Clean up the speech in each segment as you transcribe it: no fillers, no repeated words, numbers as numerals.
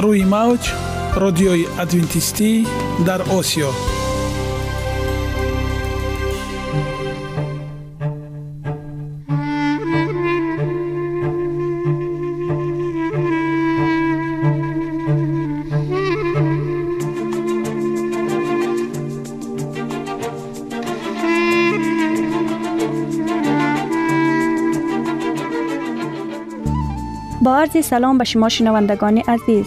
روی موج رادیوی ادوینتیستی در آسیا. با عرض سلام به شما شنوندگان عزیز،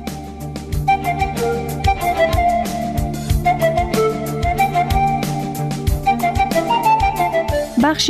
بخش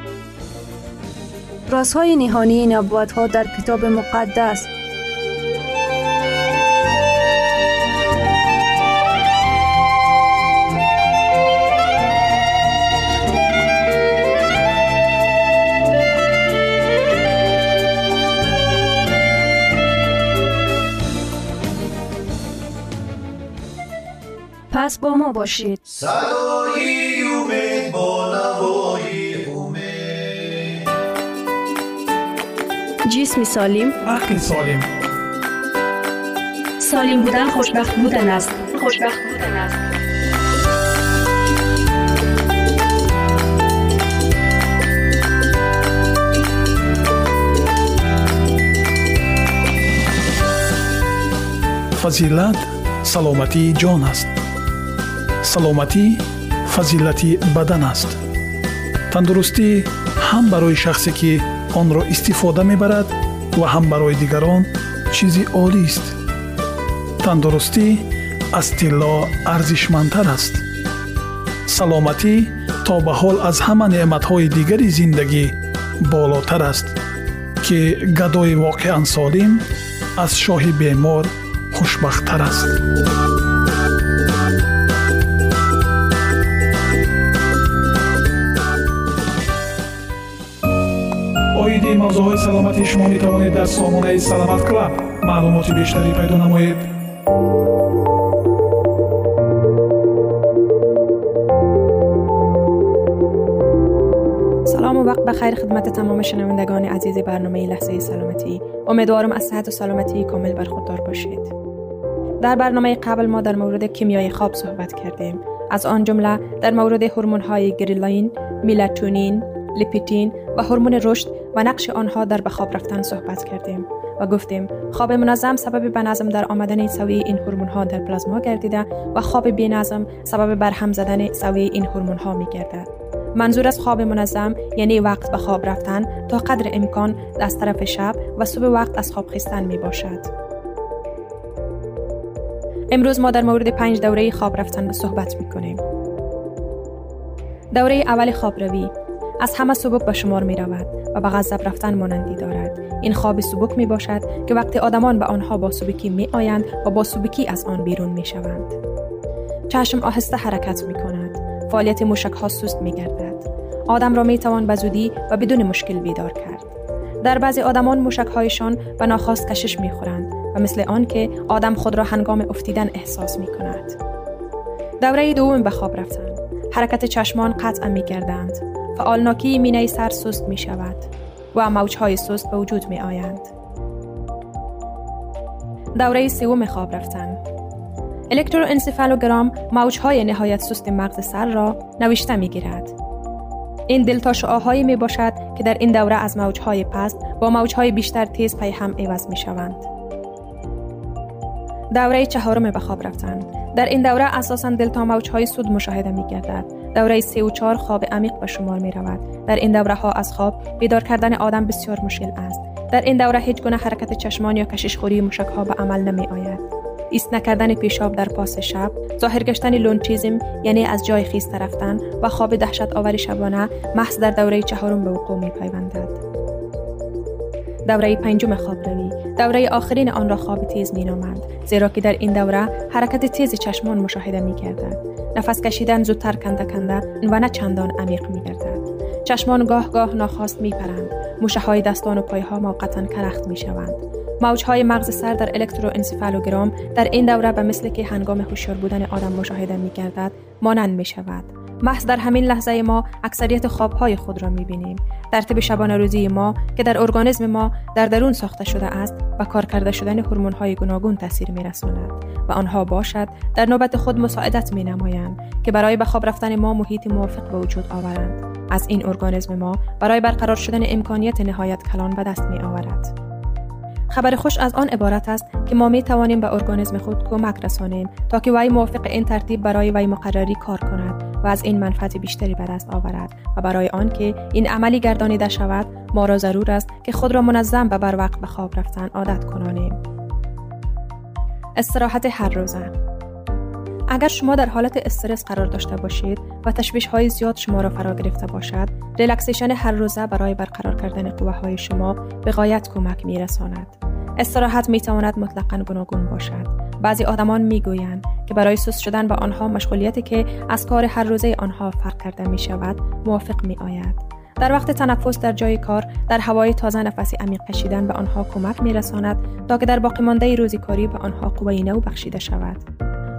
رازهای نهانی نبوت‌ها در کتاب مقدس. پس با ما باشید. صدای امید با نوای امید، جسم سالم عقل سالم. سالم بودن خوشبخت بودن است. خوشبخت بودن است. فضیلت سلامتی جان است. سلامتی فضیلتی بدن است. تندرستی هم برای شخصی که آن را استفاده می برد و هم برای دیگران چیزی عالی است. تندرستی از طلا ارزشمندتر است. سلامتی تا به حال از همه نعمتهای دیگری زندگی بالاتر است که گدای واقعا سالم از شاه بیمار خوشبختتر است. آید موضوع سلامتی شما می توانید در سامانه سلامت کلاب معلومات بیشتری پیدا نمایید. سلام و وقت بخیر خدمت تمام شنوندگان عزیز برنامه لحظه سلامتی. امیدوارم از صحت و سلامتی کامل برخوردار باشید. در برنامه قبل ما در مورد کیمیای خواب صحبت کردیم، از آن جمله در مورد هورمون‌های گریلین، ملاتونین، لیپیدین و هورمون رشد و نقش آنها در به خواب رفتن صحبت کردیم و گفتیم خواب منظم سبب بنظم در آمدن سویه این هورمون‌ها در پلازما گردیده و خواب بی‌نظم سبب برهم زدن سویه این هورمون‌ها می‌گردد. منظور از خواب منظم یعنی وقت به خواب رفتن تا قدر امکان از طرف شب و صبح وقت از خواب خیستن می‌باشد. امروز ما در مورد 5 دوره خواب رفتن صحبت می‌کنیم. دوره اول خواب روی از همه سبک به شمار می رود و به غضب رفتن مانندی دارد. این خواب سبک می باشد که وقتی آدمان به آنها با سبکی می آیند و با سبکی از آن بیرون می شوند. چشم آهسته حرکت می کند. فعالیت موشک ها سست می گردد. آدم را می توان به زودی و بدون مشکل بیدار کرد. در بعضی آدمان موشک هایشان به ناخواست کشش می خورند و مثل آن که آدم خود را هنگام افتیدن احساس می کند. دوره دوم به خواب رفتن. حرکت چشمان قطع می گردند. فعالناکی مینه سر سست می شود و موجهای سست به وجود می آیند. دوره سوم خواب رفتن. الکتروانسفالوگرام موجهای نهایت سست مغز سر را نوشته می گیرد. این دلتا شعاهایی می باشد که در این دوره از موجهای پست با موجهای بیشتر تیز پی هم عوض می شوند. دوره چهارم به خواب رفتن. در این دوره اساساً دلتا موج‌های سود مشاهده می‌گردد. دوره 3 و 4 خواب عمیق به شمار می‌رود. در این دوره ها از خواب بیدار کردن آدم بسیار مشکل است. در این دوره هیچ گونه حرکت چشمان یا کشش خوری مشک‌ها به عمل نمی‌آید. ایست نکردن پیشاب در پاس شب، ظاهر گشتن لونچیزم یعنی از جای خیز رفتن و خواب دهشت آور شبانه محض در دوره چهارم به وقوع می‌پیوندد. دوره پنجم خواب‌روی، دوره آخرین آن را خواب تیز می‌نامند، زیرا که در این دوره حرکت تیز چشمان مشاهده می‌گردد. نفس کشیدن زودتر کنده و نه چندان عمیق می‌گردد. چشمان گاه گاه ناخواست می‌پرند. مشه‌های دستان و پای‌ها موقتاً کرخت می‌شوند. موج‌های مغز سر در الکتروانسفالوگرام در این دوره به مثل که هنگام هوشیار بودن آدم مشاهده می‌گردد، مانند می‌شود. محض در همین لحظه ما اکثریت خواب‌های خود را می‌بینیم. ترتیب شبانه روزی ما که در ارگانیسم ما در درون ساخته شده است و کار کرده شدن هورمون‌های گوناگون تاثیر می‌رساند و آنها باشد در نوبت خود مساعدت می‌نمایند که برای به خواب رفتن ما محیط موافق به وجود آورند. از این ارگانیسم ما برای برقرار شدن امکانیت نهایت کلان به دست می‌آورد. خبر خوش از آن عبارت است که ما می توانیم به ارگانیسم خود کمک رسانیم تا که وی موافق این ترتیب برای وی مقرری کار کند و از این منفعت بیشتری به دست آورد و برای آن که این عملی گردانیده شود ما را ضرور است که خود را منظم به بر وقت به خواب رفتن عادت کنانیم. استراحت هر روزه. اگر شما در حالت استرس قرار داشته باشید و تشویش‌های زیاد شما را فرا گرفته باشد، ریلکسیشن هر روزه برای برقرار کردن قوه‌های شما به غایت کمک می‌رساند. استراحت می‌تواند مطلقاً گوناگون باشد. بعضی آدمان می‌گویند که برای سست شدن به آنها مشغولیتی که از کار هر روزه آنها فرق کرده می‌شود، موافق می‌آید. در وقت تنفس در جای کار، در هوای تازه نفسی عمیق کشیدن به آنها کمک می‌رساند تا که در باقی‌مانده روزی کاری به آنها قوه نو بخشیده شود.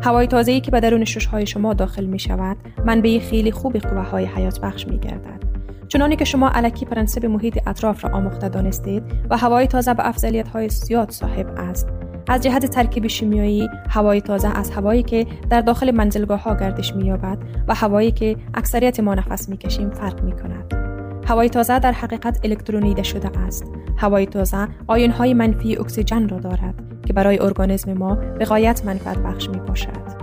هوای تازه‌ای که به درون شش‌های شما داخل می‌شود، منبع خیلی خوبی قوه‌های حیات بخش می‌گردد. چنانی که شما الکی پرنسپ محیط اطراف را آموخته دانستید و هوای تازه به افضلیت‌های زیاد صاحب است. از جهت ترکیب شیمیایی، هوای تازه از هوایی که در داخل منزلگاه‌ها گردش می‌یابد و هوایی که اکثریت ما نفس می‌کشیم فرق می‌کند. هوای تازه در حقیقت الکترونیده شده است. هوای تازه آیون‌های منفی اکسیژن را دارد که برای ارگانیسم ما به غایت منفعت بخش می باشد.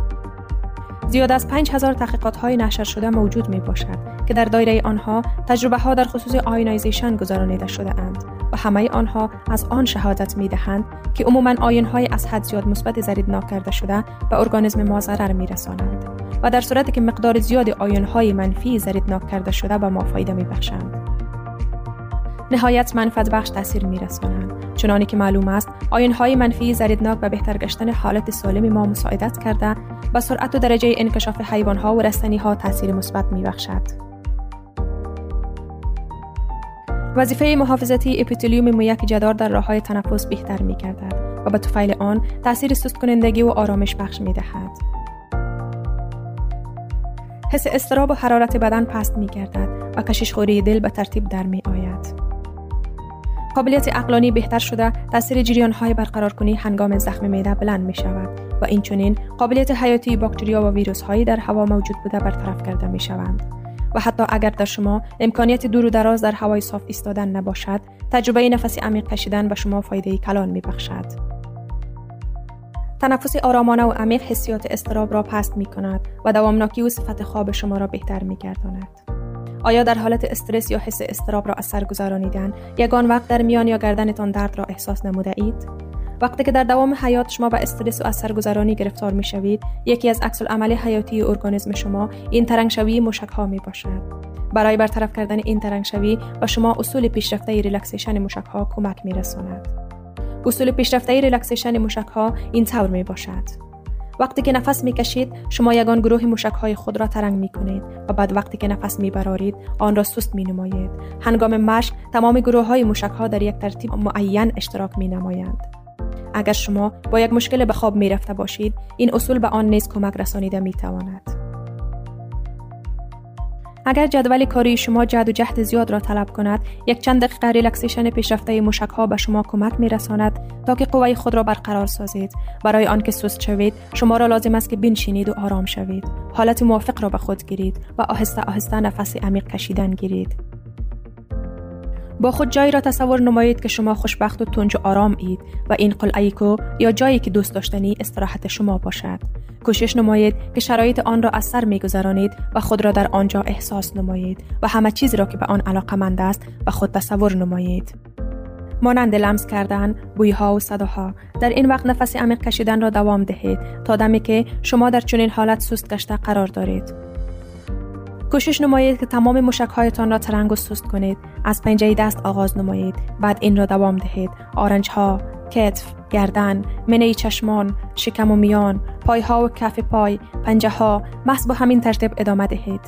زیاد از 5000 تحقیقات‌های نشر شده موجود می باشد که در دایره آنها تجربه‌ها در خصوص آیونایزیشن گذرانیده شده اند و همه آنها از آن شهادت می دهند که عموماً آیون‌های از حد زیاد مثبت ضرب ناکرده شده به ارگانیسم ما ضرر می رسانند و در صورتی که مقدار زیاد آیون‌های منفی ضرب ناکرده شده به ما فایده می بخشند. نهایت منفعت بخش تاثیر می‌رسانند. چنانی که معلوم است، آیون‌های منفی زریدناک به بهتر گشتن حالت سالم ما مساعدت کرده، با سرعت و درجه انکشاف حیوان‌ها و رستنی‌ها تاثیر مثبت می‌بخشد. وظیفه محافظتی اپیتلیوم مویک جدار در راه‌های تنفس بهتر می‌گردد و به طفیل آن تاثیر سست کنندگی و آرامش بخش می‌دهد. حس اضطراب و حرارت بدن پست می‌گردد و کشش خوری دل به ترتیب در می‌آید. قابلیت عقلانی بهتر شده، تاثیر جریان‌های برقرارکنی هنگام زخم معده بلند می‌شود و اینچنین قابلیت حیاتی باکتریا و ویروس‌هایی در هوا موجود بوده برطرف کرده می‌شوند. و حتی اگر در شما امکانیت دور و دراز در هوای صاف ایستادن نباشد، تجربه نفسی عمیق کشیدن به شما فایده کلان می‌بخشد. تنفس آرامانه و عمیق حسیات اضطراب را پست می‌کند و دوامناکی و صفت خواب شما را بهتر می‌گرداند. آیا در حالت استرس یا حس اضطراب را از سر گذرانیدن یگان وقت در میان یا گردنتان درد را احساس نموده اید؟ وقتی که در دوام حیات شما به استرس و از سر گذرانی گرفتار می شوید، یکی از عکس‌العمل حیاتی ارگانیسم شما این ترنگ‌شویی مشک‌ها می باشد. برای برطرف کردن این ترنگ‌شویی به شما اصول پیشرفته ریلکسیشن مشک‌ها کمک می رساند. اصول پیشرفته ریلکسیشن مشک‌ها این طور می باشد: وقتی که نفس میکشید، شما یگان گروه مشک‌های خود را ترنگ میکنید و بعد وقتی که نفس میبرارید، آن را سست مینمایید. هنگام مشق، تمام گروه‌های مشک‌ها در یک ترتیب معین اشتراک مینمایند. اگر شما با یک مشکل به خواب میرفته باشید، این اصول به آن نیز کمک رسانیده میتواند. اگر جدول کاری شما جد و جهد زیاد را طلب کند، یک چند دقیقه ریلکسیشن پیشرفته مشک‌ها به شما کمک می‌رساند تا که قوه خود را برقرار سازید. برای آنکه سست شوید، شما را لازم است که بنشینید و آرام شوید. حالت موافق را به خود گیرید و آهسته آهسته نفس عمیق کشیدن گیرید. با خود جایی را تصور نمایید که شما خوشبخت و تنج و آرام اید و این قلعه کو یا جایی که دوست داشتنی استراحت شما باشد. کوشش نمایید که شرایط آن را از سر می‌گذرانید و خود را در آنجا احساس نمایید و همه چیز را که به آن علاقه‌مند است به خود تصور نمایید. مانند لمس کردن، بوی‌ها و صداها، در این وقت نفس عمیق کشیدن را دوام دهید تا دمی که شما در چنین حالت سست گشته قرار دارید. کوشش نمایید که تمام مشک‌هایتان را ترنگ و سست کنید. از پنجه دست آغاز نمایید، بعد این را دوام دهید. آرنج‌ها، کتف، گردن، منه چشمان، شکم و میان، پای‌ها و کف پای، پنجه‌ها، محض با همین ترتیب ادامه دهید.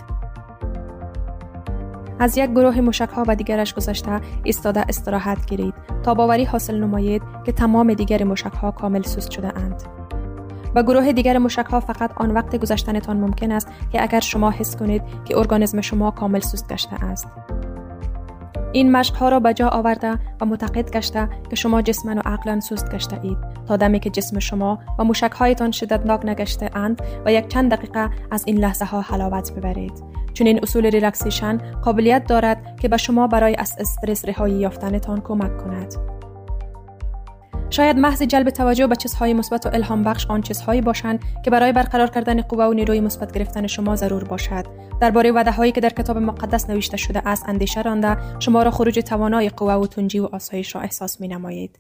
از یک گروه مشک‌ها و دیگرش گذشته ایستاده استراحت گیرید تا باوری حاصل نمایید که تمام دیگر مشک‌ها کامل سست شده اند. با گروه دیگر مشک‌ها فقط آن وقت گذشتنتان ممکن است که اگر شما حس کنید که ارگانیسم شما کامل سست گشته است. این مشق‌ها را به جا آورده و معتقد گشته که شما جسماً و عقلاً سست گشته اید تا دمی که جسم شما و مشک‌هایتان شدتناک نگشته اند و یک چند دقیقه از این لحظه ها حلاوت ببرید. چون این اصول ریلکسیشن قابلیت دارد که به شما برای از استرس رهایی یافتنتان کمک کند. شاید محض جلب توجه به چیزهای مثبت و الهام بخش آن چیزهایی باشند که برای برقرار کردن قوه و نیروی مثبت گرفتن شما ضرور باشد. درباره وعده‌هایی که در کتاب مقدس نوشته شده است اندیشه رانده شما را خروج توانای قوه و تنجی و آسایش را احساس می‌نمایید.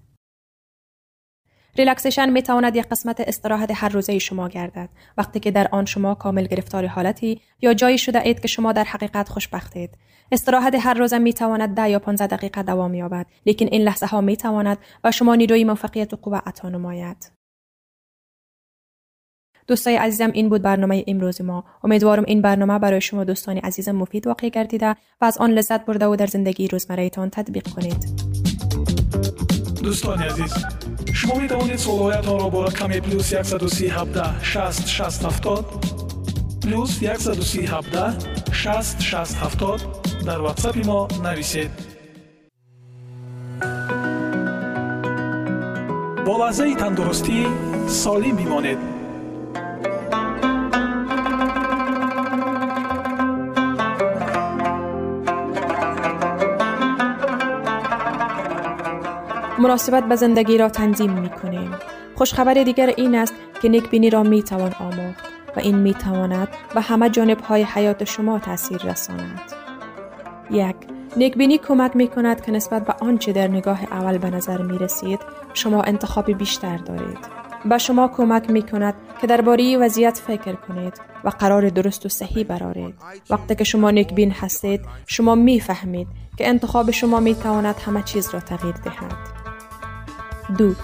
ریلکسیشن می‌تواند یک قسمت استراحت هر روزه شما گردد، وقتی که در آن شما کامل گرفتار حالتی یا جایی شده اید که شما در حقیقت خوشبختید. استراحت هر روز می‌تواند 10 یا 15 دقیقه دوام یابد، لیکن این لحظه‌ها می‌تواند به شما نیروی موفقیت و قوت عطا نماید. دوستای عزیزم، این بود برنامه امروز ما. امیدوارم این برنامه برای شما دوستان عزیزم مفید واقع گردیده و از آن لذت برده و در زندگی روزمره‌تان تطبیق کنید. دوستان عزیز، شما می توانید سوالهایتان را با رقم پلیوس 137 60 60 70 پلیوس 137 60 60 70 در واتساپ ما نویسید. با لحظه تندرستی سالم بمانید. مناسبت به زندگی را تنظیم می‌کنیم. خوشخبر دیگر این است که نیکبینی را می‌توان آموخت و این می‌تواند به همه جانب‌های حیات شما تأثیر رساند. 1. نیکبینی کمک می‌کند که نسبت به آنچه در نگاه اول به نظر می‌رسید، شما انتخاب بیشتر دارید. به شما کمک می‌کند که درباره وضعیت فکر کنید و قرار درست و صحیح برآورید. وقتی که شما نیکبین هستید، شما می‌فهمید که انتخاب شما می‌تواند همه چیز را تغییر دهد. 2.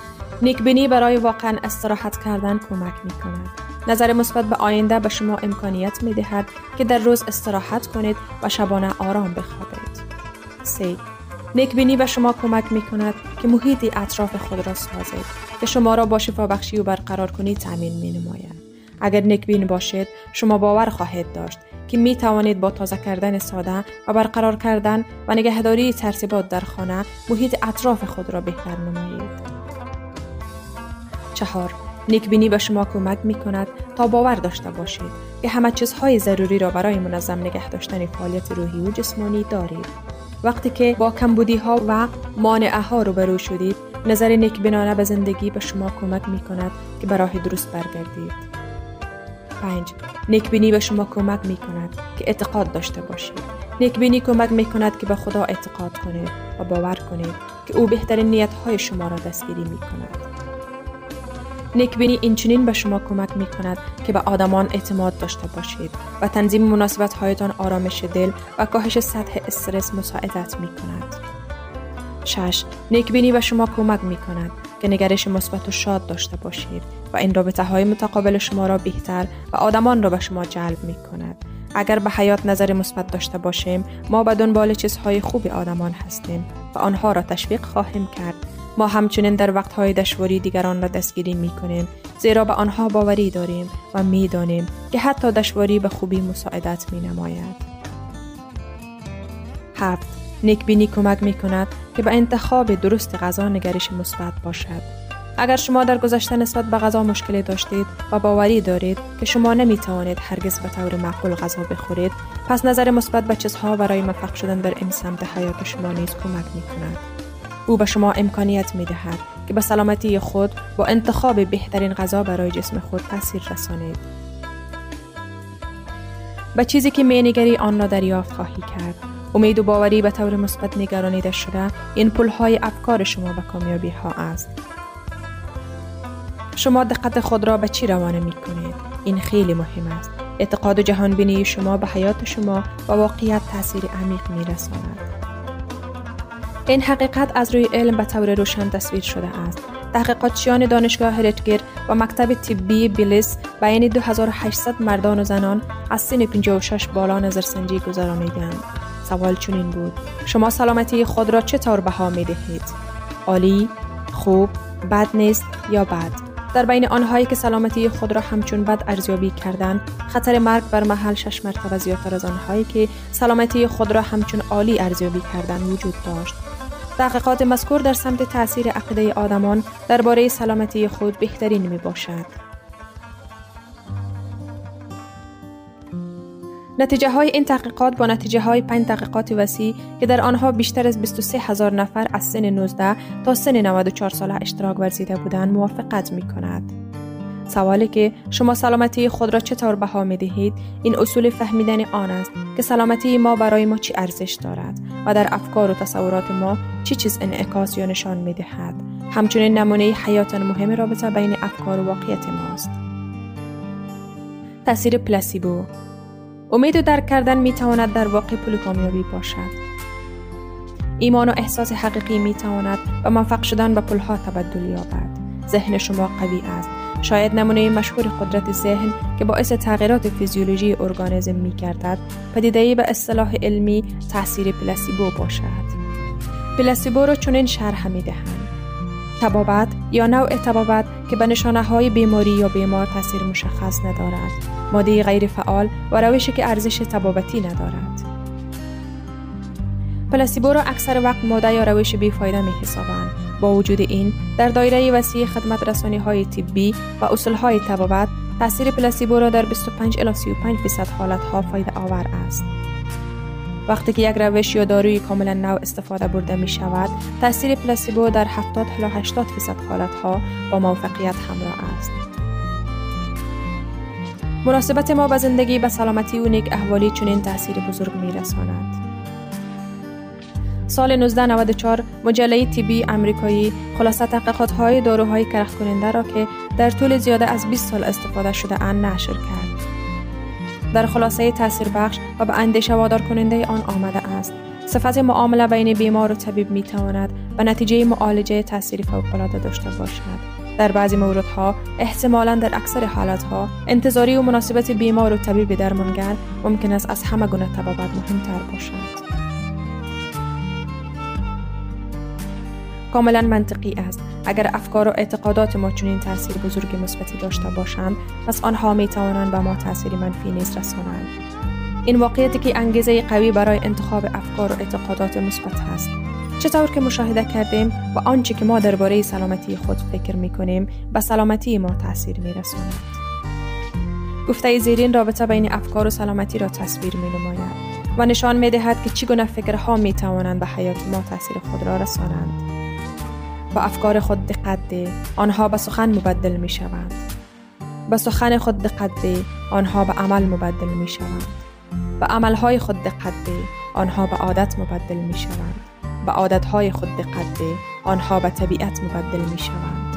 نیکبینی برای واقعا استراحت کردن کمک می کند. نظر مثبت به آینده به شما امکانیت می دهد که در روز استراحت کنید و شبانه آرام بخوابید. 3. نیکبینی به شما کمک می کند که محیطی اطراف خود را سازید که شما را با شفابخشی و برقرار کنی تأمین می نماید. اگر نیکبین باشید، شما باور خواهید داشت که می توانید با تازه کردن ساده و برقرار کردن و نگهداری ترتیبات در خانه محیط اطراف خود را بهتر نمایید. 4. نیکبینی به شما کمک می کند تا باور داشته باشید که همه چیزهای ضروری را برای منظم نگه داشتن فعالیت روحی و جسمانی دارید. وقتی که با کمبودی ها و مانعه ها روبرو شدید، نظر نیکبینانه به زندگی به شما کمک می کند که به راه درست برگردید. 5. نیکبینی به شما کمک می کند که اعتقاد داشته باشید. نیکبینی کمک می کند که به خدا اعتقاد کنید و باور کنید که او بهترین نیت های شما را دستگیری می کند. نیکبینی اینچنین به شما کمک می کند که به آدمان اعتماد داشته باشید و تنظیم مناسبت هایتان آرامش دل و کاهش سطح استرس مساعدت می کند. 6. نیکبینی به شما کمک می کند که نگرش مثبت و شاد داشته باشید و این رابطه های متقابل شما را بهتر و آدمان را به شما جلب می کند. اگر به حیات نظر مثبت داشته باشیم، ما به دنبال چیزهای خوب آدمان هستیم و آنها را تشویق خواهیم کرد. ما همچنین در وقت‌های دشواری دیگران را دستگیری می‌کنیم، زیرا به آنها باوری داریم و می‌دانیم که حتی دشواری به خوبی مساعدت می‌نماید. 7. نیکبینی کمک می‌کند که به انتخاب درست غذا نگرش مثبت باشد. اگر شما در گذشته نسبت به غذا مشکلی داشتید و باوری دارید که شما نمی‌توانید هرگز به طور معقول غذا بخورید، پس نظر مثبت به چیزها برای موفق شدن در این سمت حیات شما نیز کمک می‌کند. او به شما امکانیت می‌دهد که به سلامتی خود با انتخاب بهترین غذا برای جسم خود تأثیر رسانید. به چیزی که می‌نگری آن را دریافت خواهی کرد. امید و باوری به طور مثبت نگرانیده شده این پل‌های افکار شما به کامیابی‌ها است. شما دقت خود را به چی روانه می‌کنید؟ این خیلی مهم است. اعتقاد و جهانبینی شما به حیات شما و واقعیت تأثیر عمیق می‌رساند. این حقیقت از روی علم به طور روشن تصویر شده است. تحقیقاتچیان دانشگاه رتگر و مکتب طبی بیلیس بین 2800 مردان و زنان از سن 56 بالا نظرسنجی گذراندند. سوال چنین بود: شما سلامتی خود را چطور بها می‌دهید؟ عالی، خوب، بد نیست یا بد؟ در بین آنهایی که سلامتی خود را همچون بد ارزیابی کردند، خطر مرگ بر محل 6 مرتبه زیادتر از آنهایی که سلامتی خود را همچون عالی ارزیابی کردند وجود داشت. تحقیقات مذکور در سمت تأثیر عقیده آدمان درباره سلامتی خود بهترین می باشد. نتیجه های این تحقیقات با نتیجه های 5 تحقیقات وسیع که در آنها بیشتر از 23000 نفر از سن 19 تا سن 94 ساله اشتراک ورزیده بودند موافقت می کند. سوالی که شما سلامتی خود را چطور بها می دهید، این اصول فهمیدن آن است که سلامتی ما برای ما چی ارزش دارد و در افکار و تصورات ما چی چیز انعکاس یا نشان می دهد. همچنین نمونه حیات مهم رابطه بین افکار و واقعیت ماست. تاثیر پلاسیبو. امید و درک کردن می تواند در واقع پل کامیابی باشد. ایمان و احساس حقیقی می تواند و موفق شدن به پلها تبدل یابد. ذهن شما قوی است. شاید نمونه مشهور قدرت ذهن که باعث تغییرات فیزیولوژی ارگانیسم می گردد، پدیده‌ای به اصطلاح علمی تاثیر پلاسیبو باشد. پلاسیبو را چنین شرح می دهند: تبابت یا نوع تبابت که به نشانه‌های بیماری یا بیمار تاثیر مشخص ندارد، ماده غیر فعال و روشی که ارزش تبابتی ندارد. پلاسیبو را اکثر وقت ماده یا روش بی‌فایده می‌حسابند. با وجود این، در دایره وسیع خدمت رسانی‌های طبی و اصول‌های تبابت، تاثیر پلاسیبو را در 25 الی 35% حالت‌ها فایده آور است. وقتی که یک روش یا داروی کاملا نو استفاده برده می شود، تاثیر پلاسیبو در 70 الی 80% حالتها با موفقیت همراه است. مناسبت ما به زندگی به سلامتی و نیک احوالی چنین تاثیر بزرگ می رساند. سال 1994 مجله طبی آمریکایی خلاصه تحقیقات‌های داروهای کرخ کننده را که در طول زیاده از 20 سال استفاده شده اند نشر کرد. در خلاصه تأثیر بخش و به اندیشه وادار کننده آن آمده است: صفت معامله بین بیمار و طبیب می تواند و نتیجه معالجه تأثیر فوق‌العاده داشته باشد. در بعضی موردها، احتمالاً در اکثر حالتها، انتظاری و مناسبت بیمار و طبیب درمانگر ممکن است از همه گونه تبابت مهمتر باشد. کاملا منطقی است اگر افکار و اعتقادات ما چنین تاثیر بزرگ مثبتی داشته باشند، پس آنها می توانند به ما تاثیر منفی نیز رسانند. این واقعیتی که انگیزه قوی برای انتخاب افکار و اعتقادات مثبت است. چطور که مشاهده کردیم و آنچه که ما درباره سلامتی خود فکر می کنیم به سلامتی ما تاثیر می رساند. گفته زیرین رابطه بین افکار و سلامتی را تصویر می نماید و نشان می دهد که چگونه فکرها می توانند به حیات ما تاثیر خود را رسانند. با افکار خود دقت ده، آنها به سخن مبدل می شوند. با سخن خود دقت ده، آنها به عمل مبدل می شوند. با عملهای خود دقت ده، آنها به عادت مبدل می شوند. با عادتهای خود دقت ده، آنها به طبیعت مبدل می شوند.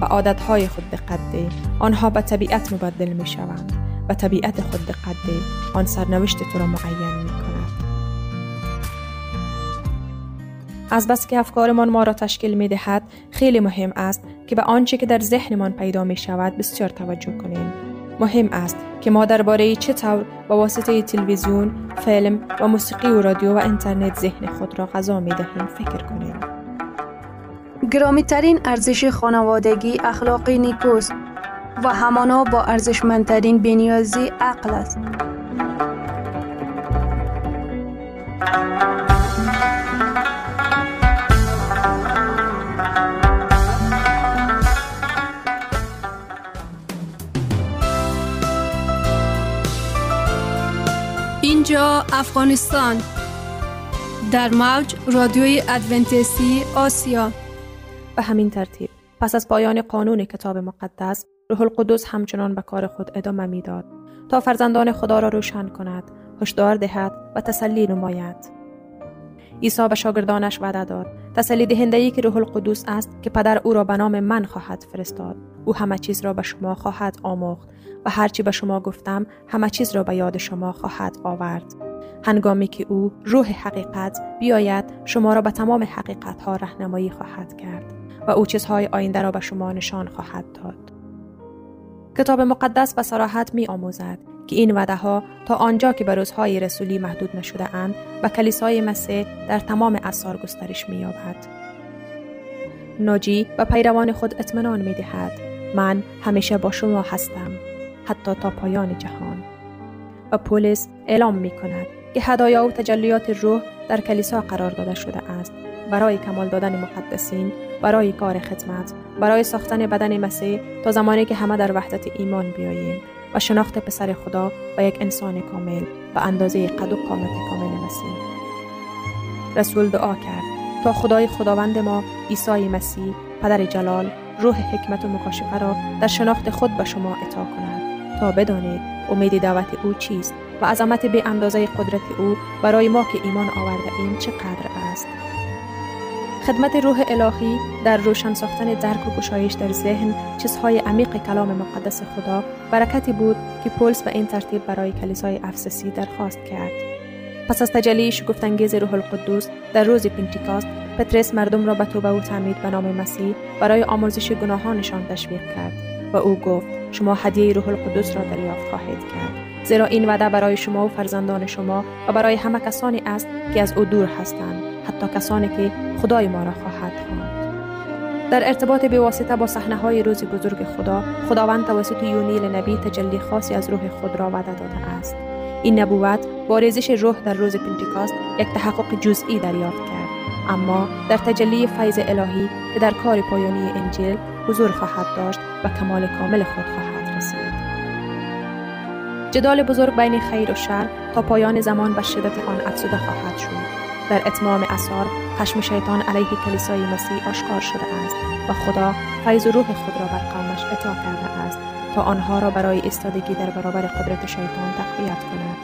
با عادتهای خود دقت ده، آنها به طبیعت مبدل می شوند. با طبیعت خود دقت ده، آن سرنوشت تو را معین می کند. از بس که افکارمان ما را تشکیل می دهد، خیلی مهم است که به آنچه که در ذهنمان پیدا می شود بسیار توجه کنیم. مهم است که ما درباره چطور با واسطه تلویزیون، فیلم و موسیقی و رادیو و اینترنت ذهن خود را غذا می دهیم فکر کنیم. گرامی ترین ارزش خانوادگی اخلاق نیکوست و همانا با ارزشمندترین بی‌نیازی عقل است. اینجا افغانستان در موج رادیوی ادونتیستی آسیا. به همین ترتیب پس از پایان قانون کتاب مقدس، روح القدس همچنان به کار خود ادامه میداد تا فرزندان خدا را روشن کند، هشدار دهد و تسلی نماید. عیسی به شاگردانش وعده داد تسلی دهنده‌ای که روح القدس است که پدر او را به نام من خواهد فرستاد، او همه چیز را به شما خواهد آموخت و هرچی به شما گفتم همه چیز را به یاد شما خواهد آورد. هنگامی که او روح حقیقت بیاید، شما را به تمام حقیقت ها راهنمایی خواهد کرد و او چیزهای آینده را به شما نشان خواهد داد. کتاب مقدس به صراحت می آموزد که این وعده ها تا آنجا که به روزهای رسولی محدود نشده اند و کلیسای مسیح در تمام اعصار گسترش می یابد. ناجی و پیروان خود اطمینان می دهد من همیشه با شما هستم حتی تا پایان جهان. و پولس اعلام می کند که هدایا و تجلیات روح در کلیسا قرار داده شده است برای کمال دادن مقدسین، برای کار خدمت، برای ساختن بدن مسیح تا زمانی که همه در وحدت ایمان بیاییم و شناخت پسر خدا و یک انسان کامل و اندازه قد و قامت کامل مسیح. رسول دعا کرد تا خدای خداوند ما عیسی مسیح پدر جلال روح حکمت و مکاشفه را در شناخت خود به شما عطا کند تا بدانید امید دعوت او چیست و عظمت بی اندازه قدرت او برای ما که ایمان آورده ایم چقدر است. خدمت روح الهی در روشن ساختن درک و گشایش در ذهن چیزهای عمیق کلام مقدس خدا برکتی بود که پولس به این ترتیب برای کلیسای افسسی درخواست کرد. پس از تجلی شگفت‌انگیز روح القدس در روز پنتیکاست، پترس مردم را به توبه و تعمید به نام مسیح برای آمرزش گناهانشان تشویق کرد و او گفت شما هدیه روح القدس را دریافت خواهید کرد، زیرا این وعده برای شما و فرزندان شما و برای همه کسانی است که از او دور هستند، حتی کسانی که خدای ما را خواهد خواند. در ارتباط بی‌واسطه با صحنه‌های روز بزرگ خدا، خداوند توسط یونیل نبی تجلی خاصی از روح خود را وعده داده است. این نبوت با ریزش روح در روز پنتیکاست یک تحقق جزئی دریافت کرد، اما در تجلی فیض الهی که در کار پایانی انجیل حضور خواهد داشت و کمال کامل خود خواهد رسید. جدال بزرگ بین خیر و شر تا پایان زمان و شدت آن افزوده خواهد شد. در اتمام اثار خشم شیطان علیه کلیسای مسیح آشکار شده است و خدا فیض روح خود را بر قومش عطا کرده است تا آنها را برای ایستادگی در برابر قدرت شیطان تقویت کند.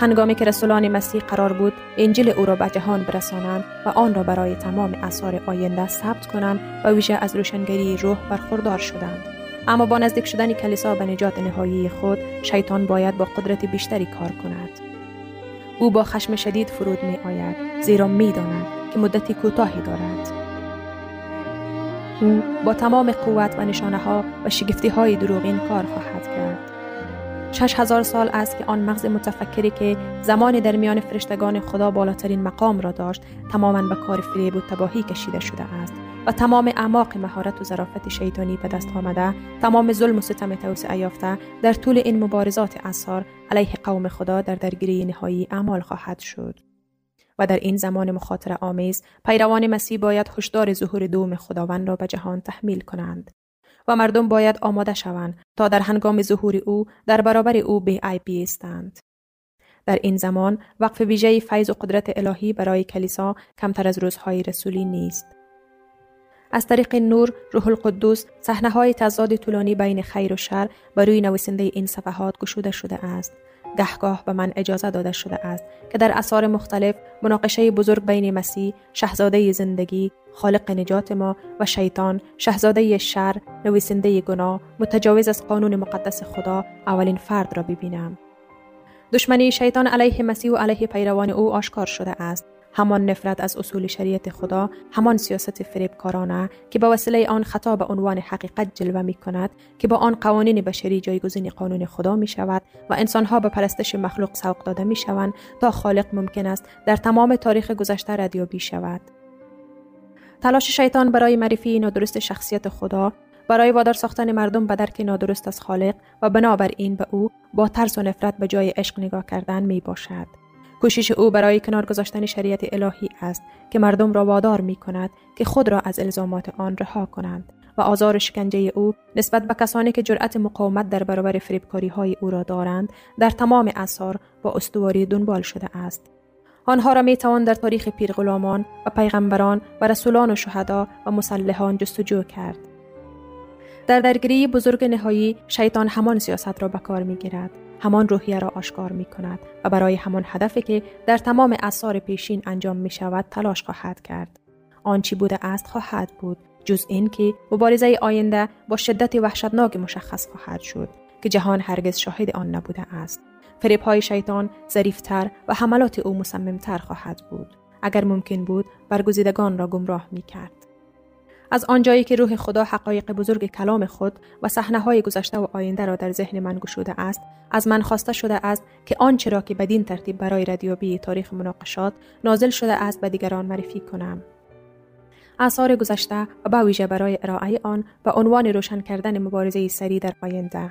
هنگامی که رسولان مسیح قرار بود انجیل او را به جهان برسانند و آن را برای تمام اثار آینده ثبت کنند و ویژه از روشنگری روح برخوردار شدند، اما با نزدیک شدن کلیسا به نجات نهایی خود شیطان باید با قدرت بیشتری کار کند. او با خشم شدید فرود می آید زیرا می داند که مدتی کوتاهی دارد. او با تمام قوت و نشانه ها و شگفتی های دروغین کار خواهد کرد. 6000 سال است که آن مغز متفکری که زمانی در میان فرشتگان خدا بالاترین مقام را داشت تماماً به کار فریب و تباهی کشیده شده است و تمام اعماق مهارت و ظرافت شیطانی به دست آمده، تمام ظلم و ستم توسعه یافته در طول این مبارزات اعصار علیه قوم خدا در درگیری نهایی اعمال خواهد شد. و در این زمان مخاطره آمیز پیروان مسیح باید هشدار ظهور دوم خداوند را به جهان تحمیل کنند و مردم باید آماده شوند تا در هنگام ظهور او در برابر او بی‌عیب بایستند. در این زمان وقف ویژه فیض و قدرت الهی برای کلیسا کمتر از روزهای رسولی نیست. از طریق نور روح القدس صحنه‌های تضاد طولانی بین خیر و شر برای نویسنده این صفحات گشوده شده است. گهگاه به من اجازه داده شده است که در آثار مختلف مناقشه بزرگ بین مسیح شاهزاده زندگی خالق نجات ما و شیطان شاهزاده شر نویسنده گناه متجاوز از قانون مقدس خدا اولین فرد را ببینم. دشمنی شیطان علیه مسیح و علیه پیروان او آشکار شده است، همان نفرت از اصول شریعت خدا، همان سیاست فریبکارانه که با وسیله آن خطا به عنوان حقیقت جلوه می کند که با آن قوانین بشری جایگزین قانون خدا می شود و انسانها به پرستش مخلوق سوق داده می شوند تا خالق ممکن است در تمام تاریخ گذشته ردیابی شود. تلاش شیطان برای معرفی نادرست شخصیت خدا، برای وادار ساختن مردم به درک نادرست از خالق و بنابراین به او با ترس و نفرت به جای عشق نگاه کردن می باشد. کوشش او برای کنار گذاشتن شریعت الهی است که مردم را وادار می کند که خود را از الزامات آن رها کنند و آزار شکنجه او نسبت به کسانی که جرأت مقاومت در برابر فریبکاری‌های او را دارند در تمام آثار با استواری دنبال شده است. آنها را میتوان در تاریخ پیرغلامان و پیغمبران و رسولان و شهدا و مسلحان جستجو کرد. در درگیری بزرگ نهایی شیطان همان سیاست را به کار می‌گیرد، همان روحیه را آشکار می‌کند و برای همان هدفی که در تمام آثار پیشین انجام می‌شود تلاش خواهد کرد. آنچه بوده است خواهد بود، جز این که مبارزه آینده با شدت وحشتناک مشخص خواهد شد که جهان هرگز شاهد آن نبوده است. فریب‌های شیطان ظریف‌تر و حملات او مصمم‌تر خواهد بود. اگر ممکن بود برگزیدگان را گمراه می‌کرد. از آنجایی که روح خدا حقایق بزرگ کلام خود و صحنه‌های گذشته و آینده را در ذهن من گشوده است، از من خواسته شده است که آنچه را که بدین ترتیب برای ردیابی تاریخ مناقشات نازل شده است به دیگران معرفی کنم. آثار گذشته و به ویژه برای ارائه آن و عنوان روشن کردن مبارزه سری در آینده.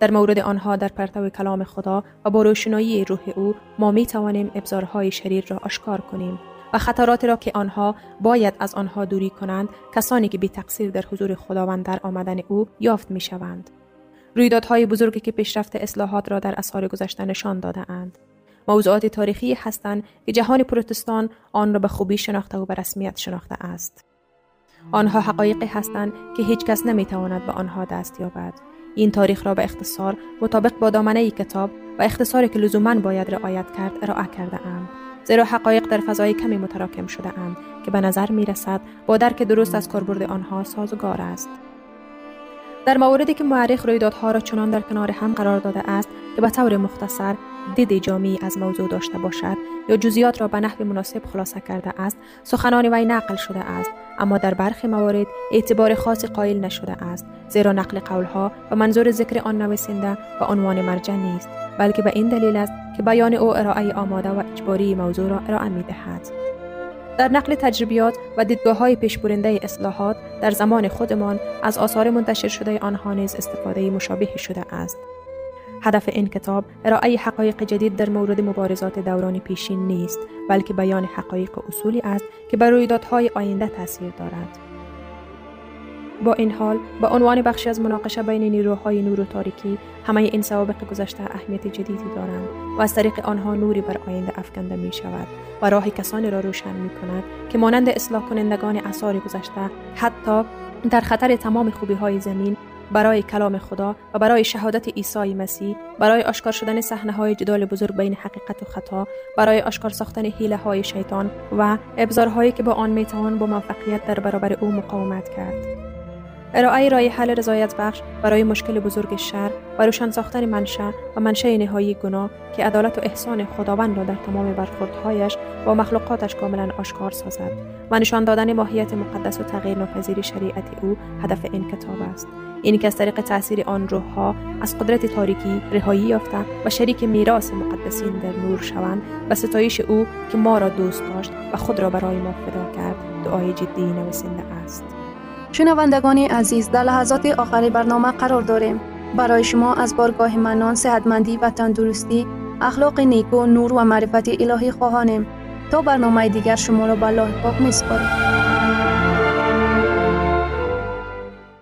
در مورد آنها در پرتو کلام خدا و با روشنایی روح او ما می توانیم ابزارهای شریر را آشکار کنیم و خطراتی را که آنها باید از آنها دوری کنند کسانی که بی تقصیر در حضور خداوند در آمدن او یافت می شوند. رویدادهای بزرگی که پیشرفت اصلاحات را در آثار گذشته نشان داده اند. موضوعات تاریخی هستند که جهان پروتستان آن را به خوبی شناخته و به رسمیت شناخته است. آنها حقایقی هستند که هیچ کس نمیتواند به آنها دست یابد. این تاریخ را به اختصار مطابق با دامنه کتاب و اختصاری که لزوماً باید رعایت کرد ارائه کرده ام، زیرا حقایق در فضای کمی متراکم شده اند که به نظر می رسد با درک درست از کاربرد آنها سازگار است. در موردی که مورخ رویدادها را چنان در کنار هم قرار داده است که به طور مختصر دید جامعی از موضوع داشته باشد یا جزئیات را به نحو مناسب خلاصه کرده است، سخنان وی نقل شده است، اما در برخی موارد اعتبار خاصی قائل نشده است، زیرا نقل قولها و منظور ذکر آن نویسنده و عنوان مرجع نیست، بلکه به این دلیل است که بیان او ارائه آماده و اجباری موضوع را ارائه می‌دهد. در نقل تجربیات و دیدگاه‌های پیشبرنده اصلاحات در زمان خودمان از آثار منتشر شده آنها نیز استفاده مشابه شده است. هدف این کتاب ارائه حقایق جدید در مورد مبارزات دوران پیشین نیست، بلکه بیان حقایق اصولی است که بر رویدادهای آینده تاثیر دارد. با این حال به عنوان بخشی از مناقشه بین نیروهای نور و تاریکی، همه این سوابق گذشته اهمیت جدیدی دارند و از طریق آنها نوری بر آینده افکنده می شود و راه کسانی را روشن می کند که مانند اصلاح کنندگان آثار گذشته حتی در خطر تمام خوبی های زمین برای کلام خدا و برای شهادت عیسی مسیح، برای آشکار شدن صحنه‌های جدال بزرگ بین حقیقت و خطا، برای آشکار ساختن حیله‌های شیطان و ابزارهایی که با آن میتوان با موفقیت در برابر او مقاومت کرد. ارائه رای حل رضایت بخش برای مشکل بزرگ شر و روشن ساختن منشأ و منشأ نهایی گناه که عدالت و احسان خداوند را در تمام برخوردهایش با مخلوقاتش کاملا آشکار سازد و نشان دادن ماهیت مقدس و تغییرناپذیر شریعت او هدف این کتاب است. این که از طریق تأثیر آن روح‌ها از قدرت تاریکی رهایی یافته و شریک میراث مقدسین در نور شوند و ستایش او که ما را دوست داشت و خود را برای ما فدا کرد دعای جدی نویسنده است. شنوندگان عزیز، در لحظات آخر برنامه قرار داریم. برای شما از بارگاه منان، صحتمندی و تندرستی، اخلاق نیکو، نور و معرفت الهی خواهانیم. تا برنامه دیگر شما را به لاح پاک می‌سپارم.